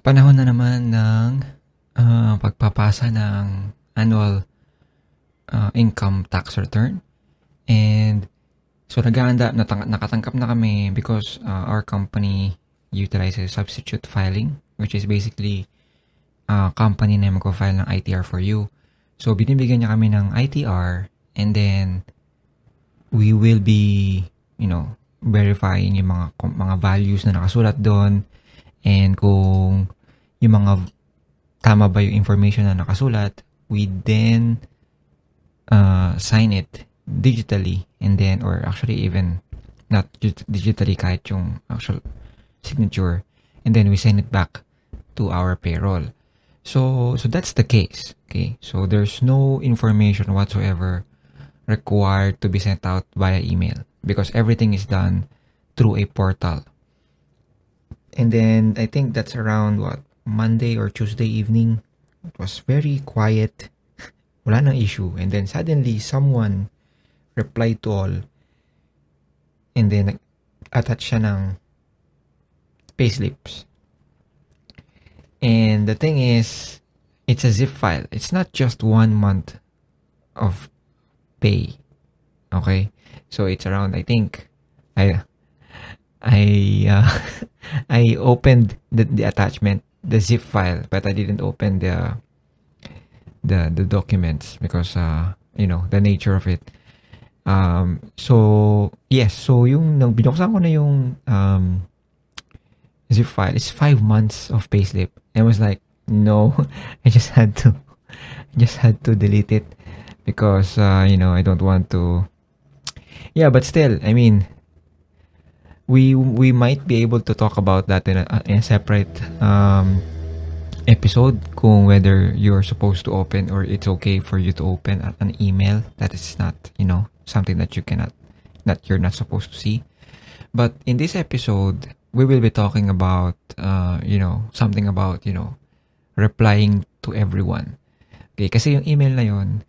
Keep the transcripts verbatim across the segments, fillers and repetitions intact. Panahon na naman ng uh, pagpapasa ng annual uh, income tax return. And so nag-aanda, natang- nakatangkap na kami because uh, our company utilizes substitute filing, which is basically uh, company na mag-file ng I T R for you. So binibigyan niya kami ng I T R and then we will be, you know, verifying yung mga mga values na nakasulat doon and kung yung mga tama ba yung information na nakasulat, we then uh, sign it digitally and then, or actually even not digitally kahit yung actual signature, and then we send it back to our payroll. So, so that's the case. Okay, so there's no information whatsoever required to be sent out via email, because everything is done through a portal. And then, I think that's around, what, Monday or Tuesday evening. It was very quiet. Wala nang issue. And then, suddenly, someone replied to all. And then, attached siya ng payslips. And the thing is, it's a zip file. It's not just one month of pay. Okay? So, it's around, I think, I, I, uh, I opened the, the attachment, the zip file, but I didn't open the, the, the documents because, uh, you know, the nature of it. Um, so, yes, so yung, nang binuksan ko na yung, um, zip file, it's five months of payslip. I was like, no, I just had to, just had to delete it because, uh, you know, I don't want to. Yeah, but still, I mean, we we might be able to talk about that in a, in a separate um, episode, kung whether you're supposed to open or it's okay for you to open an email that is not, you know, something that you cannot, that you're not supposed to see. But in this episode, we will be talking about, uh, you know, something about, you know, replying to everyone. Okay, kasi yung email na yun,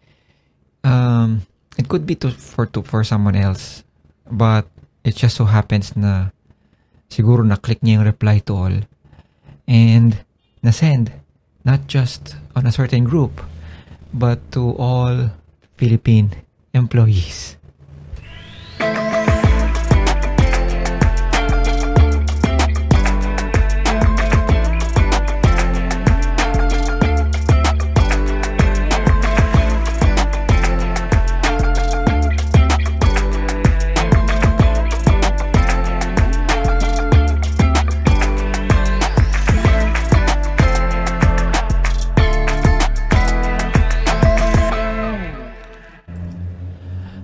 um, it could be to for to for someone else, but it just so happens na siguro na-click niya yung reply to all and na-send not just on a certain group but to all Philippine employees.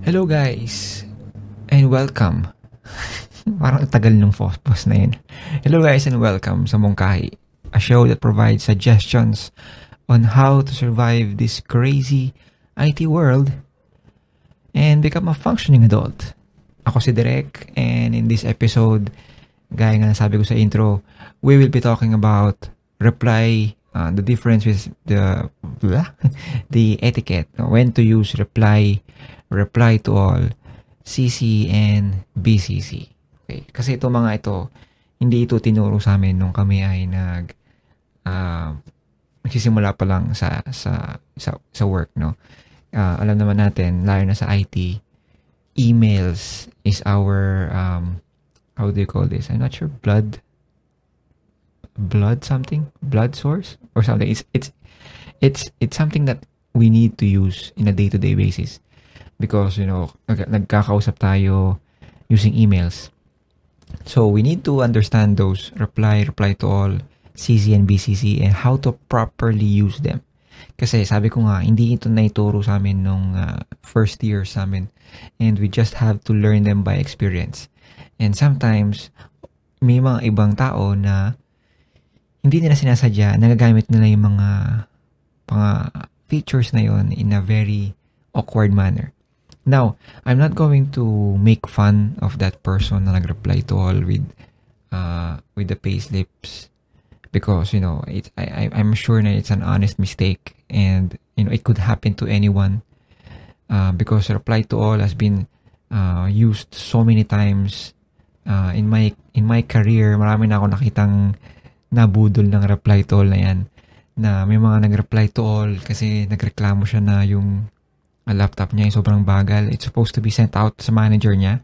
Hello guys, and welcome. Parang tagal nung post na yun. Hello guys, and welcome sa Mungkahi, a show that provides suggestions on how to survive this crazy I T world and become a functioning adult. Ako si Derek, and in this episode, gaya nga nasabi ko sa intro, we will be talking about reply, uh, the difference with the, the etiquette, when to use reply, reply to all, C C and B C C. Okay. Kasi ito mga ito, hindi ito tinuro sa amin nung kami ay nag uh, nagsisimula pa lang sa sa sa, sa work, no. Uh, alam naman natin, lalo na sa I T, emails is our um how do you call this? I'm not sure, blood blood something, blood source or something. It's it's it's it's something that we need to use in a day-to-day basis. Because, you know, nag- nagkakausap tayo using emails. So, we need to understand those reply, reply to all, C C and B C C, and how to properly use them. Kasi sabi ko nga, hindi ito naituro sa amin nung uh, first year sa amin. And we just have to learn them by experience. And sometimes, may mga ibang tao na hindi nila sinasadya, nagagamit nila yung mga, mga features na yon in a very awkward manner. Now, I'm not going to make fun of that person na nag-reply to all with uh, with the payslips because, you know, it, I, I'm sure na it's an honest mistake and, you know, it could happen to anyone uh, because reply to all has been uh, used so many times uh, in my in my career. Marami na ako nakitang nabudol ng reply to all na yan. Na may mga nag-reply to all kasi nagreklamo siya na yung laptop niya yung sobrang bagal. It's supposed to be sent out sa manager niya.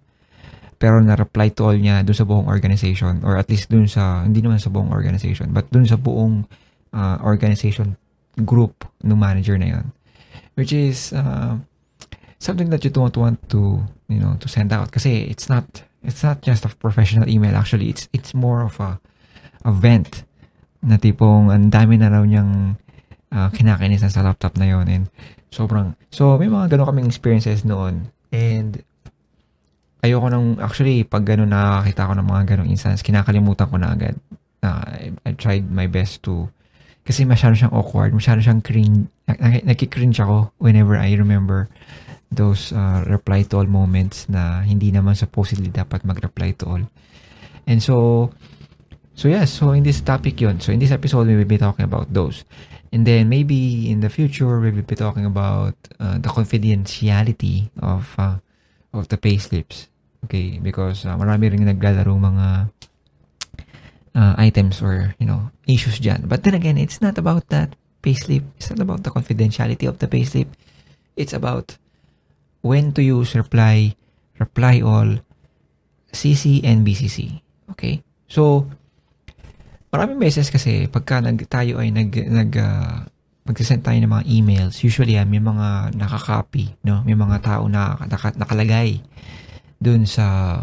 Pero na-reply to all niya dun sa buong organization. Or at least dun sa, hindi naman sa buong organization, but dun sa buong uh, organization group ng manager na yun. Which is uh, something that you don't want to, you know, to send out. Kasi it's not, it's not just a professional email actually. It's, it's more of a, a vent na tipong ang dami na raw niyang uh, kinakainis na sa laptop na yun. And sobrang, so may mga ganun kaming experiences noon. And ayoko nang, actually, pag gano'n nakakita ko ng mga gano'ng instance, kinakalimutan ko na agad. Uh, I, I tried my best to, kasi masyado siyang awkward, masyado siyang cringe, nakikringe ako whenever I remember those uh, reply to all moments na hindi naman supposedly dapat mag-reply to all. And so, so yes, so in this topic yon. So in this episode, we will be talking about those. And then maybe in the future, we will be talking about uh, the confidentiality of uh, of the payslips. Okay, because uh, marami rin naglalaro mga uh, items or, you know, issues dyan. But then again, it's not about that payslip. It's not about the confidentiality of the payslip. It's about when to use reply, reply all, C C and B C C. Okay? So, maraming beses kasi pagka nag, tayo ay nag, nag, uh, magsasend tayo ng mga emails, usually ah, may mga nakaka-copy, no? May mga tao na naka, nakalagay dun sa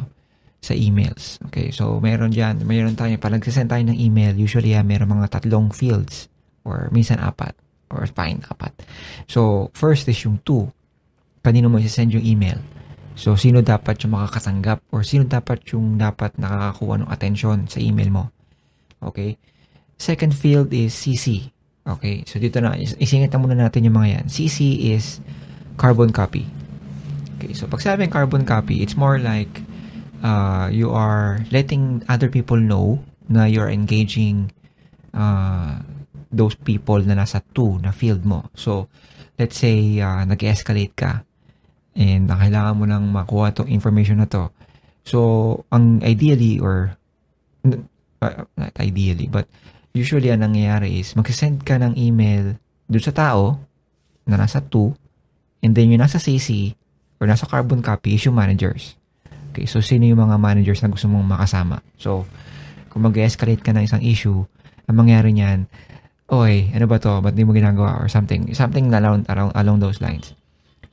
sa emails. Okay, so meron dyan, meron tayo, pag nagsasend tayo ng email, usually ah, meron mga tatlong fields or minsan apat or fine, apat. So, first is yung to. Kanino mo isasend yung email? So, sino dapat yung makakatanggap or sino dapat yung dapat nakakakuha ng atensyon sa email mo? Okay? Second field is C C. Okay, so dito na, isingitan muna natin yung mga yan. C C is carbon copy. Okay, so pag sabing carbon copy, it's more like uh, you are letting other people know na you're engaging uh, those people na nasa two na field mo. So, let's say uh, nag-escalate ka and kailangan mo nang makuha itong information na to. So, ang ideally or uh, not ideally, but usually, ang nangyayari is, mag-send ka ng email doon sa tao na nasa two, and then yung nasa C C or nasa carbon copy is yung managers. Okay, so sino yung mga managers na gusto mong makasama? So, kung mag-escalate ka ng isang issue, ang mangyayari niyan, oy, ano ba to? Ba't di mo ginagawa? Or something. Something around, around, along those lines.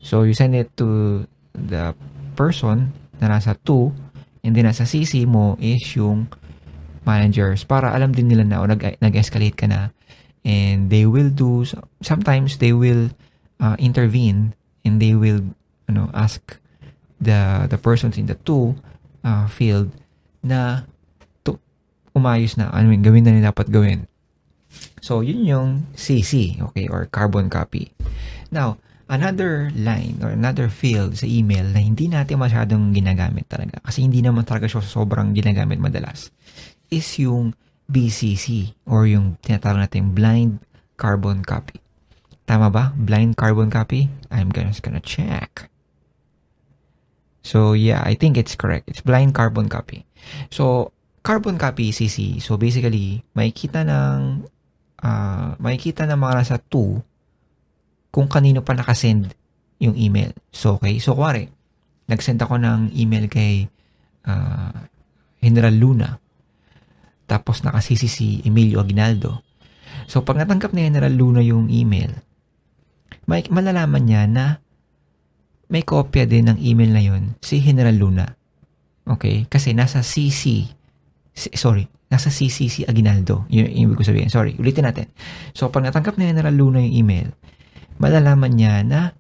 So, you send it to the person na nasa two, and then nasa C C mo is yung managers para alam din nila na o nag- nag-escalate ka na, and they will do, sometimes they will uh, intervene and they will, you know, ask the the persons in the two uh, field na to umayos na, I mean, gawin na nila dapat gawin. So yun yung C C, okay, or carbon copy. Now, another line or another field sa email na hindi natin masyadong ginagamit talaga kasi hindi naman talaga siya sobrang ginagamit madalas is yung B C C or yung tinatawag natin blind carbon copy. Tama ba? Blind carbon copy? I'm just gonna check. So, yeah, I think it's correct. It's blind carbon copy. So, carbon copy C C. So, basically, makikita ng uh, makikita ng mga nasa two kung kanino pa nakasend yung email. So, okay. So, kuwari, nagsend ako ng email kay uh, General Luna. Tapos nakasisi si Emilio Aguinaldo. So, pag natanggap ni General Luna yung email, may, malalaman niya na may kopya din ng email na yun si General Luna. Okay? Kasi nasa C C, si, sorry, nasa C C si Aguinaldo. Yun yung ibig ko sabihin. Sorry, ulitin natin. So, pag natanggap ni General Luna yung email, malalaman niya na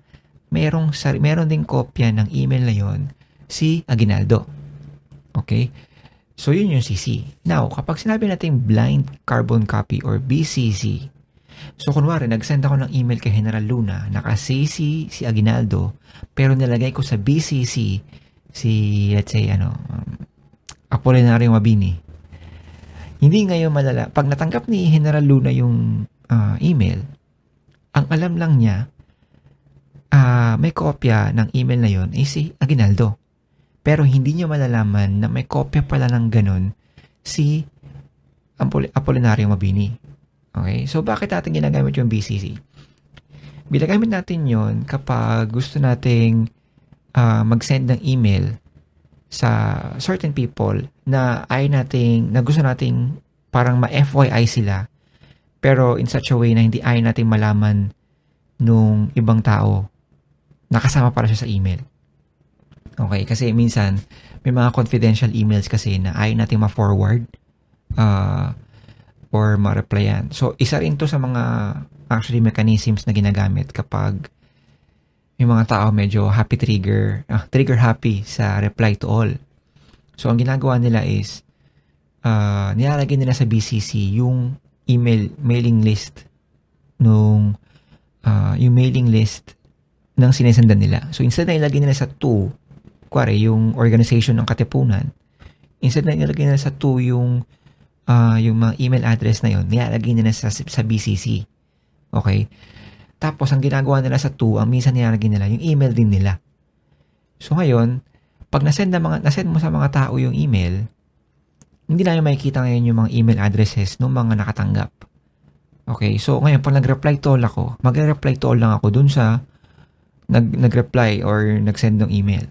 merong, meron din kopya ng email na yun si Aguinaldo. Okay? So, yun yung C C. Now, kapag sinabi natin blind carbon copy or B C C, so, kunwari, nag-send ako ng email kay General Luna, naka-C C si Aguinaldo, pero nilagay ko sa B C C si, let's say, ano, um, Apolinario Mabini. Hindi ngayon malala. Pag natanggap ni General Luna yung uh, email, ang alam lang niya, uh, may kopya ng email na yun is si Aguinaldo. Pero hindi niya malalaman na may kopya pala ng ganun si Apol- Apolinario Mabini. Okay? So, bakit natin ginagamit yung B C C? Ginagamit natin yon kapag gusto nating uh, mag-send ng email sa certain people na ay nating, na gusto nating parang ma-F Y I sila, pero in such a way na hindi ay natin malaman nung ibang tao nakasama para siya sa email. Okay, kasi minsan may mga confidential emails kasi na ay natin ma-forward uh, or ma-replyan. So, isa rin to sa mga actually mechanisms na ginagamit kapag yung mga tao medyo happy trigger, uh, trigger happy sa reply to all. So, ang ginagawa nila is, uh, nilalagay nila sa B C C yung email, mailing list nung, uh, yung mailing list ng sinisendan nila. So, instead na ilagay nila sa two, kuwari, yung organization ng Katipunan, instead na ilagay nila sa two yung, uh, yung mga email address na yun, nilalagay nila sa, sa B C C. Okay? Tapos, ang ginagawa nila sa two, ang minsan nilalagay nila, yung email din nila. So, ngayon, pag nasend, na mga, nasend mo sa mga tao yung email, hindi na yung makikita ngayon yung mga email addresses ng mga nakatanggap. Okay? So, ngayon, pag nag-reply to all ako, mag-reply to all lang ako dun sa nag, nag-reply or nag-send ng email.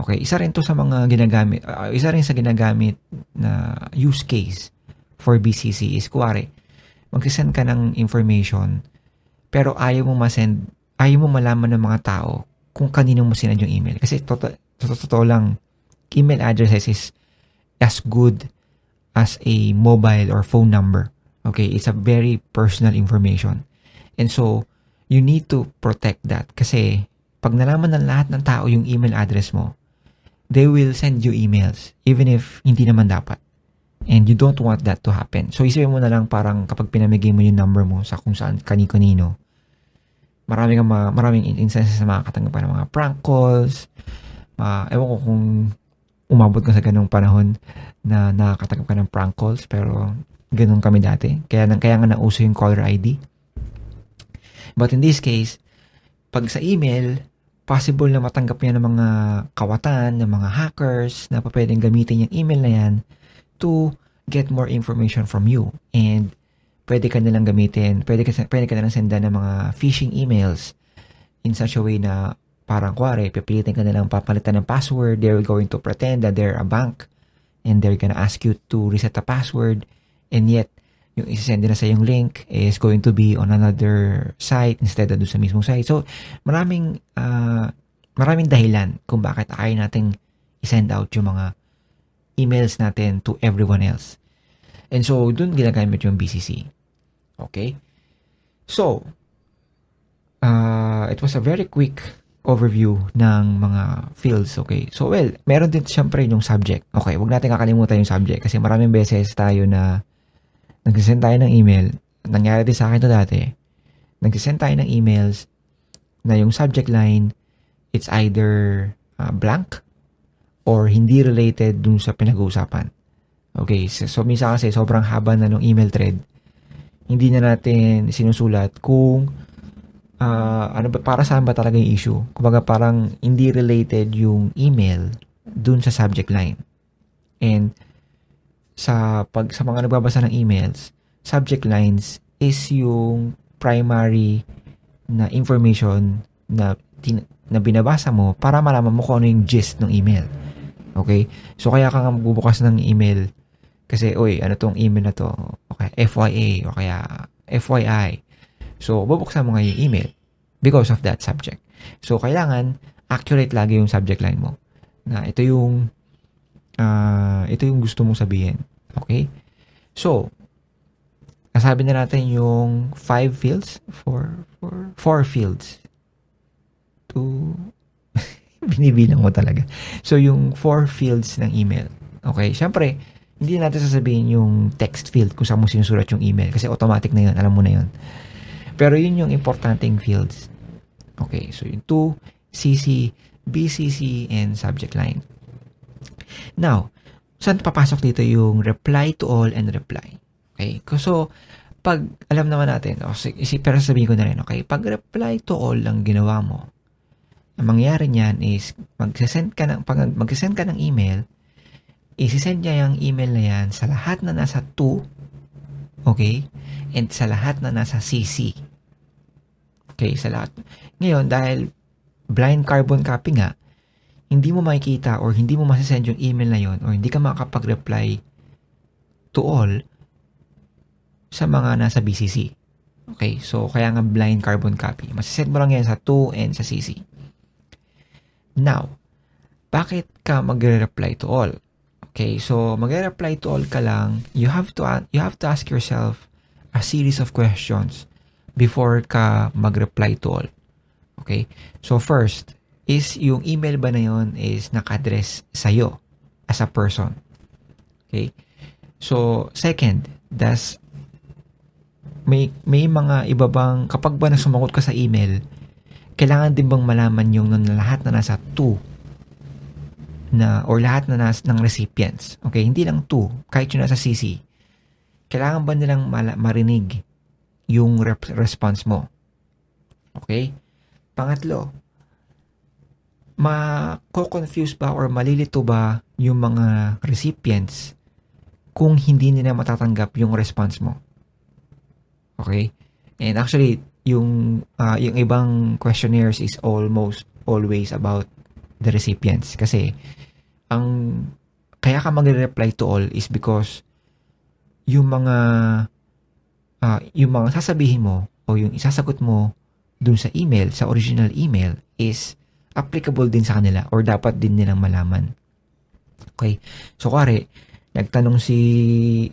Okay? Isa rin to sa mga ginagamit, uh, isa rin sa ginagamit na use case for B C C is, kuwari, mag-send ka ng information, pero ayaw mo masend, ayaw mo malaman ng mga tao kung kanino mo sinad yung email. Kasi totoo to, to, to lang, email addresses is as good as a mobile or phone number. Okay? It's a very personal information. And so, you need to protect that. Kasi, pag nalaman ng lahat ng tao yung email address mo, they will send you emails, even if hindi naman dapat. And you don't want that to happen. So, isipin mo na lang parang kapag pinamigay mo yung number mo sa kung saan kani-kanino, maraming, mga, maraming instances na makakatanggap ng mga prank calls. Uh, ewan ko kung umabot ka sa ganung panahon na nakakatanggap ka ng prank calls, pero ganun kami dati. Kaya, kaya nga nauso yung caller I D. But in this case, pag sa email, possible na matanggap niya ng mga kawatan, ng mga hackers, na pwedeng gamitin yung email na yan to get more information from you. And pwede ka nilang gamitin, pwede ka, pwede ka nilang sendan ng mga phishing emails in such a way na parang kuwari, pipilitin ka nilang papalitan ng password, they're going to pretend that they're a bank and they're gonna ask you to reset the password, and yet, yung isasend nila sa yung link is going to be on another site instead of sa mismong site. So, maraming, uh, maraming dahilan kung bakit ayaw nating isend out yung mga emails natin to everyone else. And so, dun ginagamit yung B C C. Okay? So, uh, it was a very quick overview ng mga fields. Okay? So, well, meron din syempre yung subject. Okay, huwag natin kakalimutan yung subject kasi maraming beses tayo na nagsisend tayo ng email. Nangyari din sa akin to dati. Nagsisend tayo ng emails na yung subject line, it's either uh, blank or hindi related dun sa pinag-uusapan. Okay, so minsan kasi sobrang haba na ng email thread. Hindi na natin sinusulat kung uh, ano ba, para saan ba talaga yung issue. Kumbaga parang hindi related yung email dun sa subject line. And sa pag sa mga nagbabasa ng emails, subject lines is yung primary na information na tin- na binabasa mo para malaman mo kung ano yung gist ng email. Okay? So kaya ka nga magbubukas ng email kasi, oy, ano tong email na to? Okay, F Y A o kaya F Y I. So, bubuksan mo nga yung email because of that subject. So, kailangan accurate lagi yung subject line mo. Na ito yung uh, ito yung gusto mong sabihin. Okay? So, nasabi na natin yung five fields, four, four, four fields. Two, binibilang mo talaga. So, yung four fields ng email. Okay? Siyempre, hindi natin sasabihin yung text field kung saan mo sinusulat yung email kasi automatic na yun. Alam mo na yun. Pero yun yung importanteng fields. Okay. So, yung to, C C, B C C, and subject line. Now, saan papasok dito yung reply to all and reply? Okay? So, pag alam naman natin, oh, pero sasabihin ko na rin, okay? Pag reply to all lang ginawa mo, ang mangyari niyan is mag-send ka ng, pag mag-send ka ng email, isisend niya yung email na yan sa lahat na nasa to, okay? And sa lahat na nasa C C. Okay, sa lahat. Ngayon, dahil blind carbon copy nga, hindi mo makikita or hindi mo masisend yung email na yon or hindi ka makakapag-reply to all sa mga nasa B C C. Okay, so kaya nga blind carbon copy. Masisend mo lang yan sa to and sa C C. Now, bakit ka magre-reply to all? Okay, so magre-reply to all ka lang, you have to you have to ask yourself a series of questions before ka mag-reply to all. Okay? So first, is yung email ba na yun is naka-address sa'yo as a person. Okay? So second, does may may mga iba bang kapag ba nasumagot ka sa email, kailangan din bang malaman yung nun, lahat na nasa to na or lahat na nasa ng recipients. Okay, hindi lang to, kahit yung nasa C C. Kailangan ba nilang mala- marinig yung rep- response mo? Okay? Pangatlo, mako-confuse ba or malilito ba yung mga recipients kung hindi nila matatanggap yung response mo? Okay? And actually, yung uh, yung ibang questionnaires is almost always about the recipients kasi ang kaya ka magre-reply to all is because yung mga uh, yung mga sasabihin mo o yung isasagot mo dun sa email, sa original email is applicable din sa kanila or dapat din nilang malaman. Okay? So kuwari, nagtanong si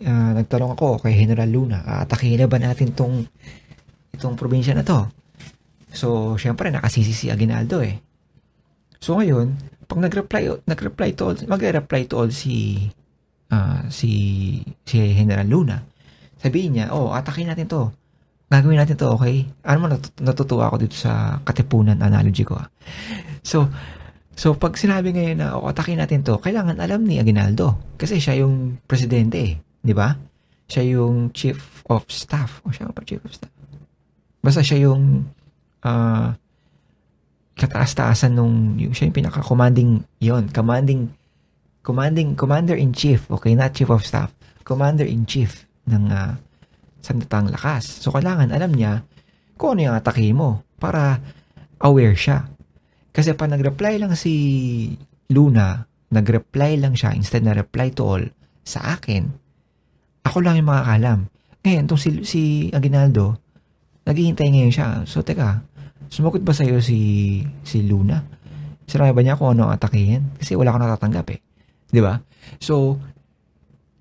uh, nagtanong ako kay General Luna, aatakihin na ba natin tong itong probinsya na to? So, syempre, naka-C C si Aguinaldo eh. So, ngayon, pag nag-reply, nag-reply to all, mag-reply to all si, uh, si, si General Luna, sabihin niya, oh, atakin natin to. Gagawin natin to, okay? Ano mo, nat- natutuwa ako dito sa Katipunan analogy ko. Ah. So, so, pag sinabi ngayon na, oh, atakin natin to, kailangan alam ni Aguinaldo. Kasi siya yung presidente eh. Di ba? Siya yung chief of staff. O, siya pa chief of staff. Basta siya yung uh, kataas-taasan nung yung, siya yung pinaka-commanding yon commanding commanding commander-in-chief, okay, not chief of staff, commander-in-chief ng uh, sandatang lakas. So, kailangan alam niya kung ano yung atake mo para aware siya. Kasi pa nag-reply lang si Luna, nag-reply lang siya instead na reply to all sa akin, ako lang yung makakalam. Ngayon, itong si, si Aguinaldo, naghihintay ngayon siya. So, teka, sumagot ba sa'yo si, si Luna? Sinabi ba niya kung ano ang atakihin? Kasi wala akong natatanggap eh. Di ba? So,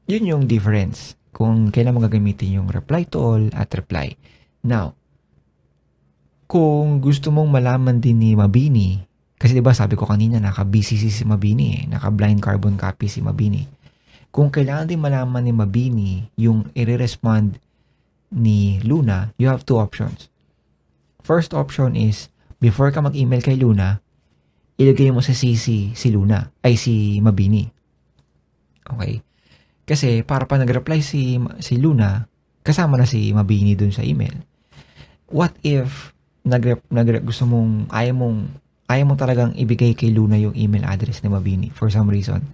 yun yung difference kung kailan mo gagamitin yung reply to all at reply. Now, kung gusto mong malaman din ni Mabini, kasi di ba sabi ko kanina, naka-B C C si Mabini eh, naka-blind carbon copy si Mabini. Kung kailangan din malaman ni Mabini yung i-respond ni Luna, you have two options. First option is, before ka mag-email kay Luna, ilagay mo sa C C si Luna, ay si Mabini. Okay? Kasi para pa nag-reply si, si Luna, kasama na si Mabini dun sa email. What if nag nag gusto mong, ayaw mong, ayaw mong talagang ibigay kay Luna yung email address ni Mabini for some reason?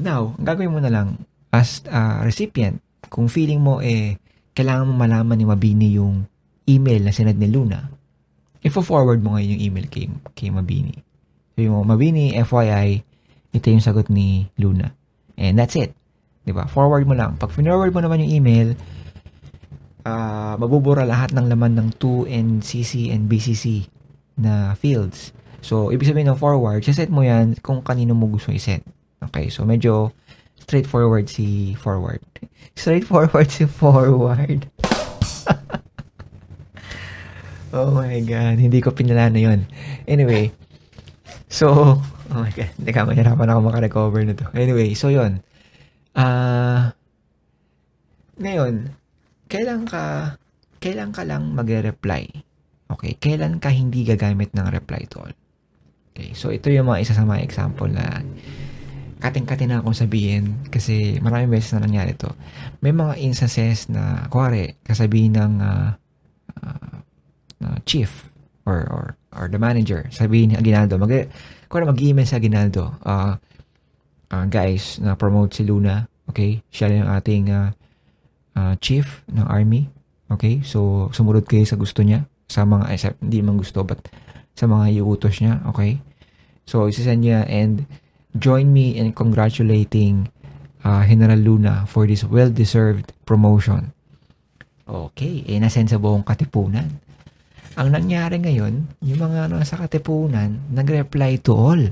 Now, gagawin mo na lang as a recipient, kung feeling mo eh, kailangan mo malaman ni Mabini yung email na sinad ni Luna, ifo-forward mo ngayon yung email kay, kay Mabini. Sabi mo, Mabini, F Y I, ito yung sagot ni Luna. And that's it. Diba? Forward mo lang. Pag forward mo naman yung email, uh, mabubura lahat ng laman ng to and C C and B C C na fields. So, ibig sabihin ng forward, siset mo yan kung kanino mo gusto iset. Okay, so medyo straightforward si forward. Straightforward si forward. Oh my God. Hindi ko pinalano yun. Anyway. So, oh my God. Teka, mahirapan ako makarecover na to. Anyway, so yun. Uh, ngayon, kailan ka, kailan ka lang magre-reply? Okay, kailan ka hindi gagamit ng reply to all? Okay, so ito yung mga isa sa mga example na kating-kating na akong sabihin kasi maraming beses na nangyari ito. May mga instances na, kuwari, kasabihin ng uh, uh, uh, chief or, or or the manager, sabihin ni Aguinaldo, mag- kuwari mag-email sa Aguinaldo, uh, uh, guys, na promote si Luna. Okay? Siya yung ating uh, uh, chief ng army. Okay? So, sumunod kayo sa gusto niya. Sa mga, eh, sa, hindi man gusto, but sa mga iutos niya. Okay? So, isasend niya, and join me in congratulating uh, General Luna for this well-deserved promotion. Okay, eh, nasend sa buong Katipunan. Ang nangyari ngayon, yung mga nasa Katipunan, nag-reply to all.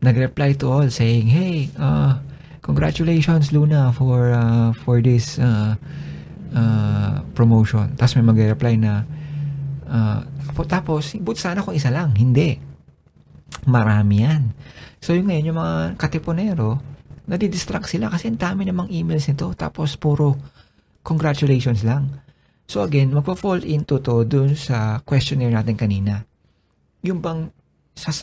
Nag-reply to all saying, hey, uh, congratulations Luna for uh, for this uh, uh, promotion. Tapos may mag-reply na, uh, tapos, but sana kung isa lang. Hindi. Marami yan. So yung ngayon, yung mga Katipunero, nadidistract sila kasi ang dami namang emails nito. Tapos puro congratulations lang. So again, magpa-fall into to dun sa questionnaire natin kanina. Yung bang,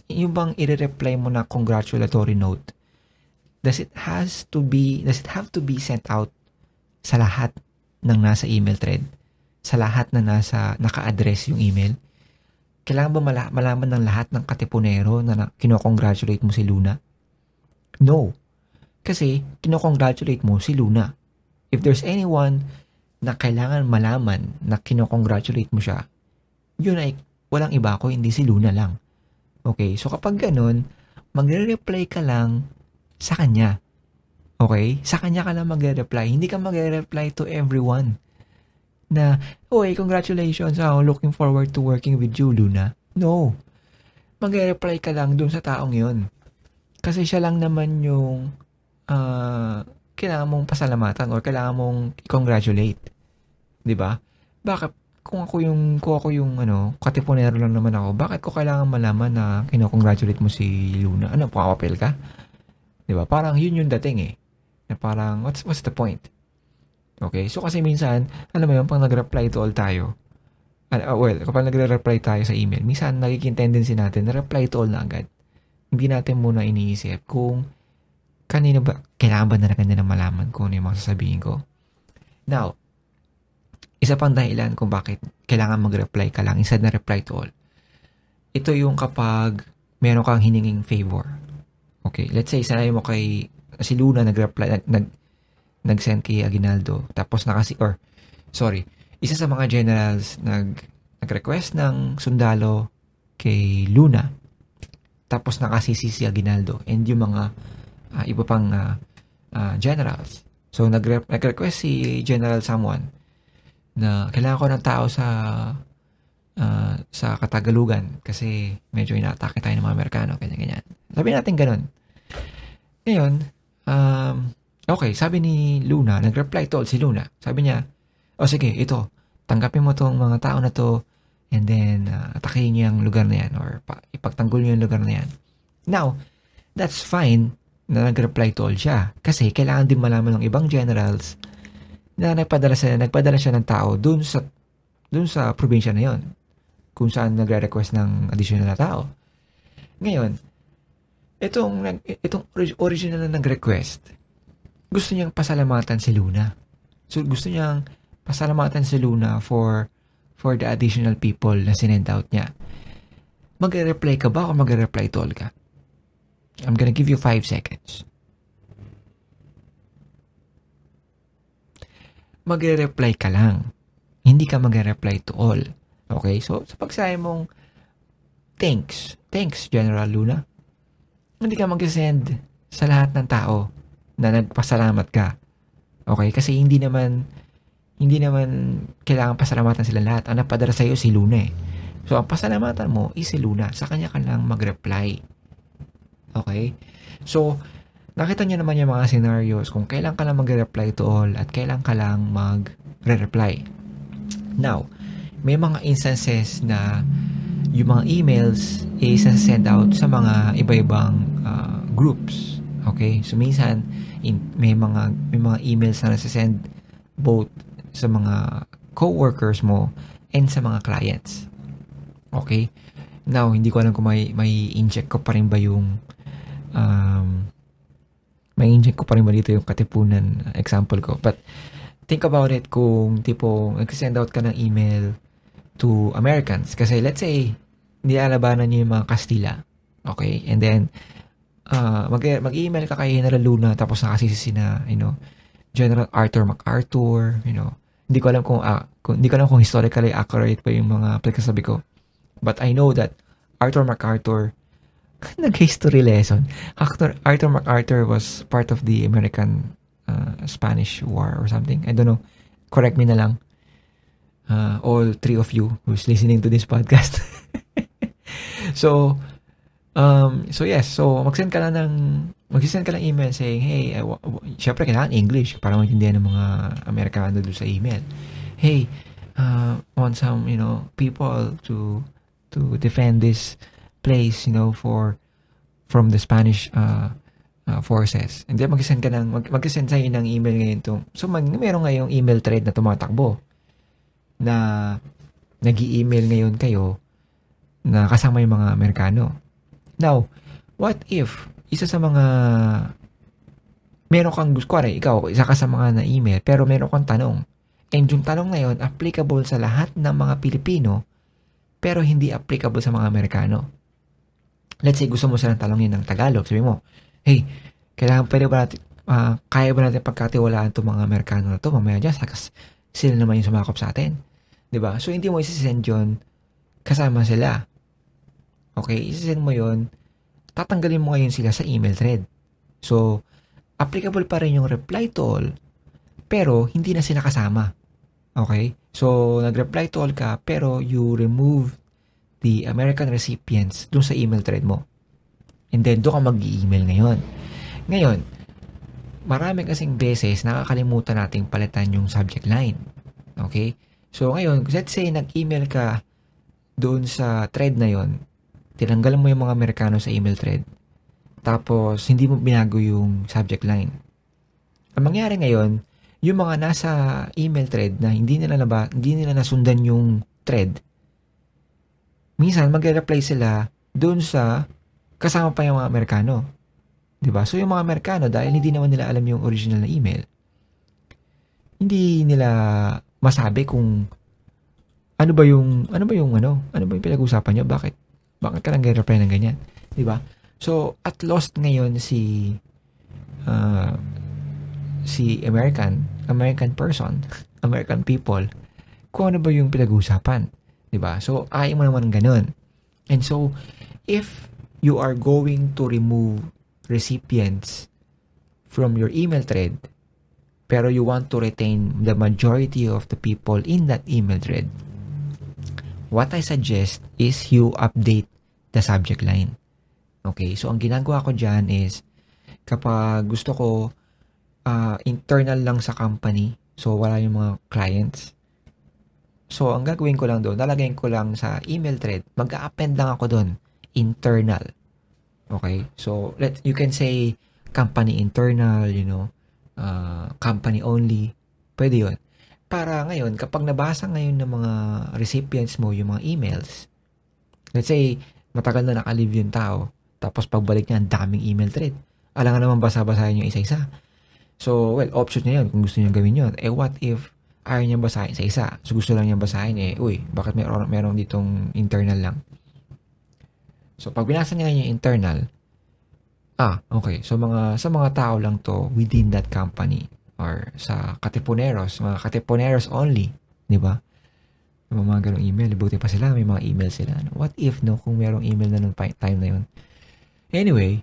yung bang i-reply mo na congratulatory note, does it has to be, does it have to be sent out sa lahat ng nasa email thread? Sa lahat na nasa, naka-address yung email? Kailangan ba mala, malaman ng lahat ng Katipunero na, na kinokongratulate mo si Luna? No. Kasi kinokongratulate mo si Luna. If there's anyone na kailangan malaman na kinokongratulate mo siya, yun ay walang iba ko, hindi si Luna lang. Okay? So kapag ganun, magre-reply ka lang sa kanya. Okay? Sa kanya ka lang magre-reply. Hindi ka magre-reply to everyone na, oy, congratulations, I'm looking forward to working with you, Luna. No. Magre-reply ka lang dun sa taong yun. Kasi siya lang naman yung ah, uh, kailangan mong pasalamatan or kailangan mong congratulate. 'Di ba? Bakit kung ako yung kung ako yung ano, Katipunero lang naman ako, bakit ko kailangan malaman na kinokongratulate mo si Luna? Ano, papapil ka? 'Di ba? Parang yun yung dating eh. Na parang what's what's the point? Okay, so kasi minsan, alam mo yun, pag nag-reply to all tayo, uh, well, kapag nagre-reply tayo sa email, minsan nagiging tendency natin na reply to all na agad. Hindi natin muna iniisip kung kanino ba, kailangan ba na kanina malaman kung ano yung mga sasabihin ko? Now, isa pang dahilan kung bakit kailangan mag-reply ka lang, instead na reply to all. Ito yung kapag meron kang hininging favor. Okay, let's say, sanay mo kay, si Luna nag-reply, nag, nag-send kay Aguinaldo, tapos nakasi, or, sorry, isa sa mga generals nag, nag-request ng sundalo kay Luna, tapos nakasisi si Aguinaldo, and yung mga Uh, iba pang uh, uh, generals. So, nag-re- nag-request si General Samuel na kailangan ko ng tao sa uh, sa Katagalugan kasi medyo inaatake tayo ng mga Amerikano, ganyan-ganyan. Sabi natin ganun. Ngayon, um, okay, sabi ni Luna, nag-reply to all si Luna. Sabi niya, o oh, sige, ito, tanggapin mo tong mga tao na to and then uh, atakihin niyo yung lugar na yan or pa- ipagtanggol niyo yung lugar na yan. Now, that's fine na nag-reply to all siya. Kasi kailangan din malaman ng ibang generals na nagpadala siya, nagpadala siya ng tao dun sa, dun sa probinsya na yon, kung saan nagre-request ng additional na tao. Ngayon, itong, itong original na nag-request, gusto niyang pasalamatan si Luna. So, gusto niyang pasalamatan si Luna for, for the additional people na sinend out niya. Mag-reply ka ba o mag-reply to all ka? I'm gonna give you five seconds. Magre-reply ka lang. Hindi ka magre-reply to all. Okay? So, sa pagsabi mong thanks. Thanks, General Luna. Hindi ka mag-send sa lahat ng tao na nagpasalamat ka. Okay? Kasi hindi naman hindi naman kailangan pasalamatan sila lahat. Ang napadala sa'yo si Luna eh. So, ang pasalamatan mo is si Luna. Sa kanya ka lang mag-reply. Okay? So, nakita niyo naman yung mga scenarios kung kailan ka lang mag-reply to all at kailan ka lang mag-reply. Now, may mga instances na yung mga emails i-send out sa mga iba-ibang uh, groups. Okay? So, minsan, in, may, mga, may mga emails na nasa-send both sa mga co-workers mo and sa mga clients. Okay? Now, hindi ko alam kung may, may inject ko pa rin ba yung Um, may inject ko pa rin dito yung Katipunan example ko, but think about it kung tipo nag-send out ka ng email to Americans kasi let's say nilalabanan niyo yung mga Kastila, okay, and then uh, mag- mag-email ka kay General Luna, tapos nakasisi na, you know, General Arthur MacArthur, you know. Hindi ko alam kung, uh, kung, hindi ko alam kung historically accurate pa yung mga pagkasabi ko. But I know that Arthur MacArthur, nag-history lesson. Actor, Arthur MacArthur was part of the American uh, Spanish War or something. I don't know. Correct me na lang. Uh, all three of you who's listening to this podcast. So, um, so yes. So, mag-send ka lang ng, mag-send ka lang email saying, hey, I w- w-. syempre kailangan English para maintindihan ng mga Amerikano doon sa email. Hey, uh, want some, you know, people to to defend this place, you know, for from the Spanish uh, uh, forces. And then mag-send ka ng, mag- mag-send sa'yo ng email ngayon to. So, mag- meron ngayong email thread na tumatakbo na nag-i-email ngayon kayo na kasama yung mga Amerikano. Now, what if isa sa mga meron kang gusto, kuwari, ikaw, isa ka sa mga na-email, pero meron kang tanong. And yung tanong na yun, applicable sa lahat ng mga Pilipino, pero hindi applicable sa mga Amerikano. Let's say, gusto mo silang talongin ng Tagalog. Sabi mo, hey, kailangan pwede ba natin, uh, kaya ba natin pagkatiwalaan itong mga Amerikano na ito? Mamaya dyan, sakas, sila naman yung sumakop sa atin. Diba? So, hindi mo isisend yun kasama sila. Okay? Isisend mo yun, tatanggalin mo ngayon sila sa email thread. So, applicable pa rin yung reply to all, pero hindi na sila kasama. Okay? So, nag-reply to all ka, pero you remove the American recipients dun sa email thread mo. And then, doon ka mag-i-email ngayon. Ngayon, marami kasing beses nakakalimutan nating palitan yung subject line. Okay? So, ngayon, let's say nag-email ka doon sa thread na yon, tinanggal mo yung mga Amerikano sa email thread, tapos hindi mo binago yung subject line. Ang mangyari ngayon, yung mga nasa email thread na hindi nila, naba, hindi nila nasundan yung thread, minsan mag-reply sila doon sa kasama pa yung mga Amerikano. Diba? So, yung mga Amerikano, dahil hindi naman nila alam yung original na email, hindi nila masabi kung ano ba yung, ano ba yung, ano, ano ba yung pinag-usapan nyo? Bakit? Bakit ka nag-reply ng ganyan? Diba? So, at lost ngayon si, uh, si American, American person, American people, kung ano ba yung pinag-usapan. Diba? So, ayaw mo naman ganun. And so, if you are going to remove recipients from your email thread, pero you want to retain the majority of the people in that email thread, what I suggest is you update the subject line. Okay? So, ang ginagawa ko dyan is, kapag gusto ko uh, internal lang sa company, so wala yung mga clients, so, ang gagawin ko lang doon, nalagayin ko lang sa email thread, mag-append lang ako doon, internal. Okay? So, let you can say, company internal, you know, uh, company only. Pwede yun. Para ngayon, kapag nabasa ngayon ng mga recipients mo, yung mga emails, let's say, matagal na nakalive yung tao, tapos pagbalik niya, ang daming email thread. Alangan naman basa-basahin yung isa-isa. So, well, option niya yun, kung gusto niya gawin yun. Eh, what if ayaw niya basahin sa isa. So, gusto lang niya basahin eh, uy, bakit may meron ditong internal lang? So, pag binasa niya yung internal, ah, okay. So, mga, sa mga tao lang to within that company or sa Katipuneros, mga Katipuneros only, di ba? May mga ganong email, buti pa sila, may mga email sila. What if, no, kung merong email na nung time na yun? Anyway,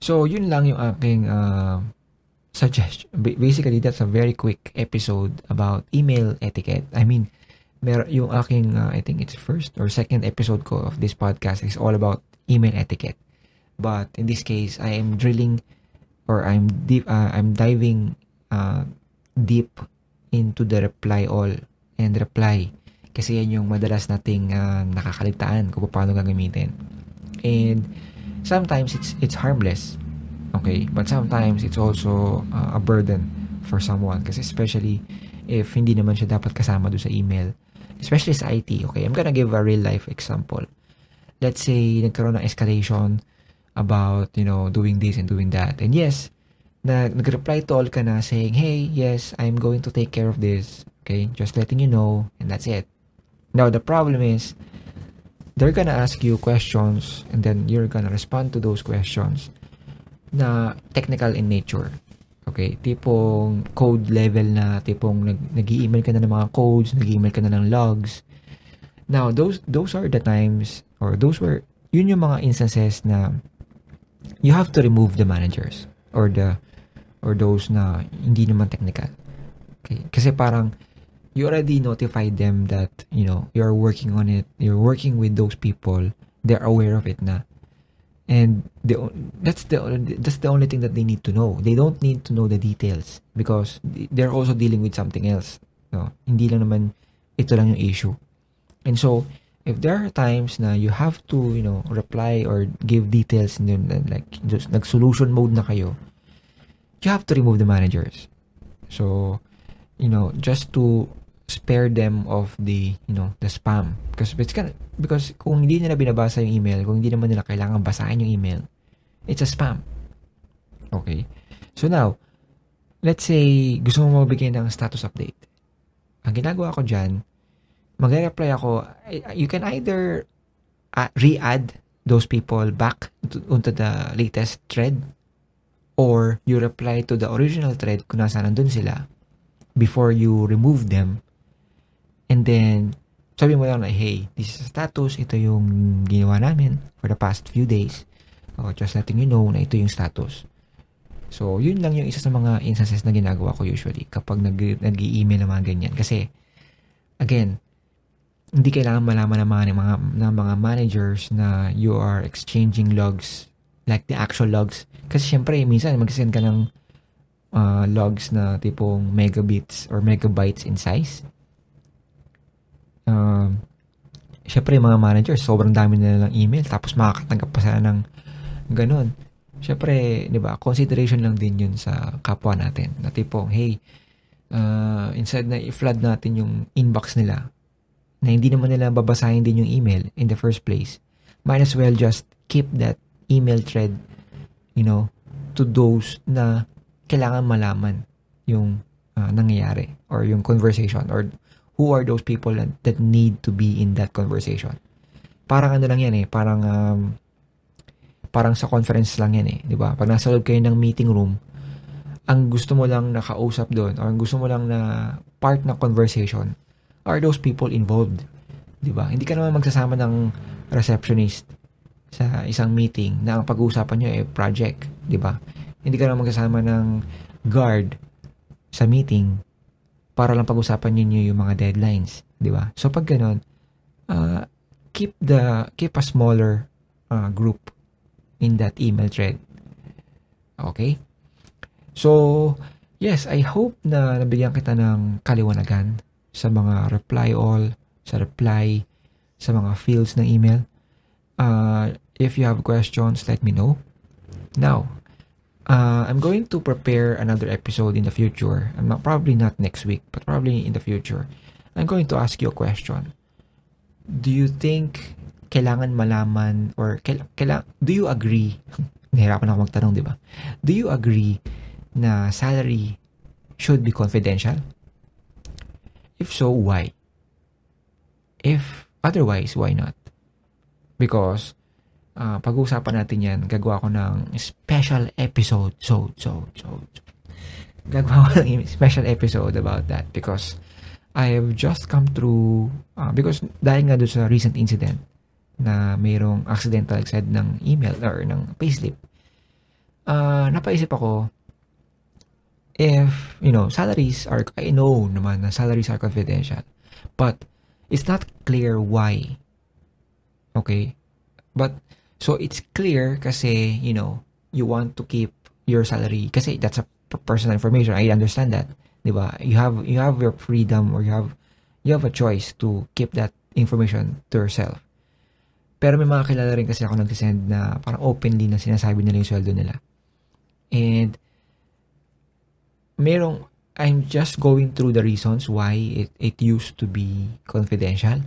so, yun lang yung aking uh, suggestion. Basically, that's a very quick episode about email etiquette. I mean, mer- yung aking, uh, I think it's first or second episode ko of this podcast is all about email etiquette. But in this case, I am drilling or I'm deep, uh, I'm diving uh, deep into the reply all and reply. Kasi yan yung madalas nating uh, nakakalitaan kung paano gagamitin. And sometimes it's it's harmless. Okay, but sometimes it's also uh, a burden for someone kasi especially if hindi naman siya dapat kasama doon sa email, especially sa I T. Okay, I'm gonna give a real life example. Let's say nagkaroon ng escalation about, you know, doing this and doing that, and yes, nag-reply to all ka na saying, hey, yes, I'm going to take care of this, okay, just letting you know, and that's it. Now the problem is they're gonna ask you questions and then you're gonna respond to those questions na technical in nature. Okay, tipong code level na, tipong nag-i-email ka na ng mga codes, nag-i-email ka na ng logs. Now, those those are the times, or those were, yun yung mga instances na you have to remove the managers or the or those na hindi naman technical. Okay, kasi parang you already notified them that, you know, you're working on it, you're working with those people, they're aware of it na. And the, that's the that's the only thing that they need to know. They don't need to know the details because they're also dealing with something else. No, hindi lang naman ito lang yung issue. And so, if there are times na you have to, you know, reply or give details, like just nag-solution mode na kayo, you have to remove the managers. So, you know, just to spare them of the, you know, the spam, because it's kind of, because kung hindi nila binabasa yung email, kung hindi naman nila kailangan basahin yung email, it's a spam. Okay, so now let's say gusto mo magbigay ng status update. Ang ginagawa ko dyan, magre-reply ako, you can either re-add those people back onto the latest thread, or you reply to the original thread kung nasa nandun sila before you remove them. And then, sabi mo lang na, hey, this is status, ito yung ginawa namin for the past few days. Oh, just letting you know na ito yung status. So, yun lang yung isa sa mga instances na ginagawa ko usually kapag nag- nag-i-email ng mga ganyan. Kasi, again, hindi kailangan malaman ng mga, mga, ng mga managers na you are exchanging logs, like the actual logs. Kasi, syempre, minsan mag-send ka ng uh, logs na tipong megabits or megabytes in size. Uh, syempre mga managers, sobrang dami na lang email, tapos makakatanggap pa sila ng ganun. Syempre, di ba, consideration lang din yun sa kapwa natin, na tipong, hey, uh, instead na i-flood natin yung inbox nila, na hindi naman nila babasahin din yung email in the first place, might as well just keep that email thread, you know, to those na kailangan malaman yung uh, nangyayari, or yung conversation, or who are those people that need to be in that conversation. Parang ano lang yan eh, parang um, parang sa conference lang yan eh, di ba? Pag nasa loob kayo ng meeting room, ang gusto mo lang nakausap doon, or ang gusto mo lang na part ng conversation, are those people involved, di ba? Hindi ka naman magsasama ng receptionist sa isang meeting na ang pag-uusapan nyo eh project, di ba? Hindi ka naman magsasama ng guard sa meeting para lang pag-usapan niyo yung mga deadlines, di ba? So pag ganoon, uh, keep the keep a smaller uh, group in that email thread. Okay? So, yes, I hope na nabigyan kita ng kaliwanagan sa mga reply all, sa reply, sa mga fields ng email. Uh, if you have questions, let me know. Now, Uh, I'm going to prepare another episode in the future. I'm not, probably not next week, but probably in the future. I'm going to ask you a question. Do you think kailangan malaman, or kaila, kaila, do you agree? Nahirapan ako magtanong, di ba? Do you agree na salary should be confidential? If so, why? If otherwise, why not? Because Uh, pag-uusapan natin yan, gagawa ko ng special episode, so, so, so, so. Gagawa ko ng special episode about that, because I have just come through, uh, because dahil nga doon sa recent incident na mayroong accidental exit ng email or ng payslip, uh, napaisip ako, if, you know, salaries are, I know naman na salaries are confidential, but it's not clear why. Okay? But, so, it's clear kasi, you know, you want to keep your salary kasi that's a personal information. I understand that, di ba? You have, you have your freedom, or you have, you have a choice to keep that information to yourself. Pero may mga kilala rin kasi ako nagsisend na parang openly na sinasabi nila yung sweldo nila. And, merong, I'm just going through the reasons why it, it used to be confidential.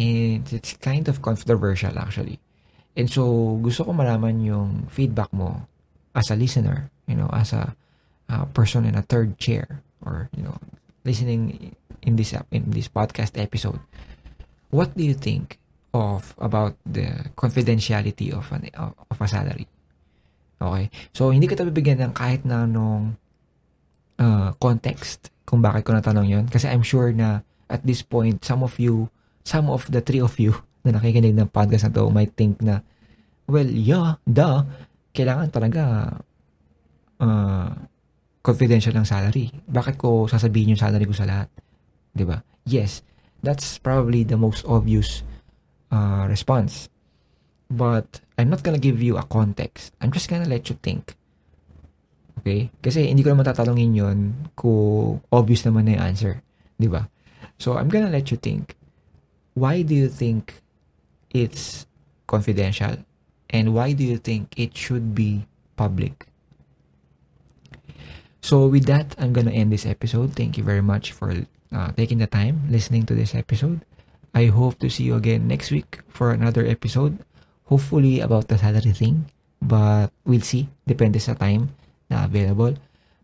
And it's kind of controversial actually. And so, gusto ko malaman yung feedback mo as a listener, you know, as a uh, person in a third chair, or, you know, listening in this in this podcast episode. What do you think? of about the confidentiality of an of a salary. Okay? So, hindi kita bibigyan ng kahit na anong uh, context kung bakit ko natanong yun. Kasi I'm sure na at this point, some of you, some of the three of you na nakikinig ng podcast na to might think na, well, yeah, duh, kailangan talaga uh, confidential ng salary. Bakit ko sasabihin yung salary ko sa lahat? Diba? Yes, that's probably the most obvious uh, response. But I'm not gonna give you a context. I'm just gonna let you think. Okay? Kasi hindi ko naman tatanungin yun kung obvious naman na yung answer. Diba? So, I'm gonna let you think. Why do you think it's confidential? And why do you think it should be public? So, with that, I'm gonna end this episode. Thank you very much for uh, taking the time listening to this episode. I hope to see you again next week for another episode. Hopefully about the salary thing, but we'll see. Depende sa time na available.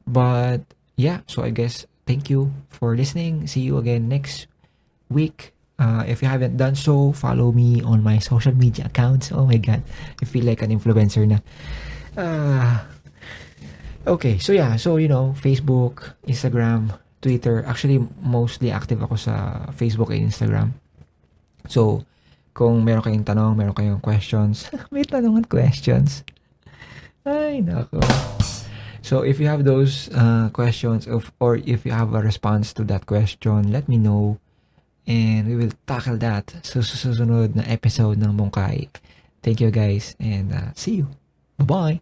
But yeah, so I guess thank you for listening. See you again next week. Uh, if you haven't done so, follow me on my social media accounts. Oh my God, I feel like an influencer na. Uh, okay, so yeah, so you know, Facebook, Instagram, Twitter. Actually, mostly active ako sa Facebook and Instagram. So, kung meron kayong tanong, meron kayong questions. May tanong at questions. Ay, nako. So, if you have those uh, questions of, or if you have a response to that question, let me know. And we will tackle that sa susunod na episode ng Mungkahi. Thank you guys and uh, see you. Bye-bye!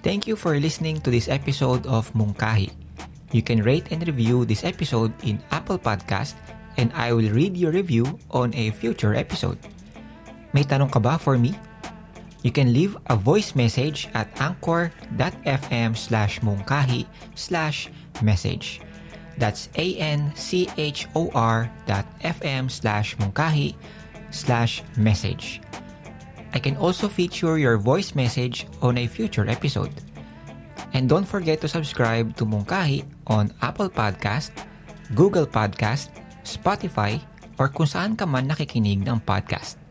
Thank you for listening to this episode of Mungkahi. You can rate and review this episode in Apple Podcast and I will read your review on a future episode. May tanong ka ba for me? You can leave a voice message at anchor dot f m slash mungkahi slash message. That's A-N-C-H-O-R dot F-M slash mungkahi slash message. I can also feature your voice message on a future episode. And don't forget to subscribe to Mungkahi on Apple Podcast, Google Podcast, Spotify, or kung saan ka man nakikinig ng podcast.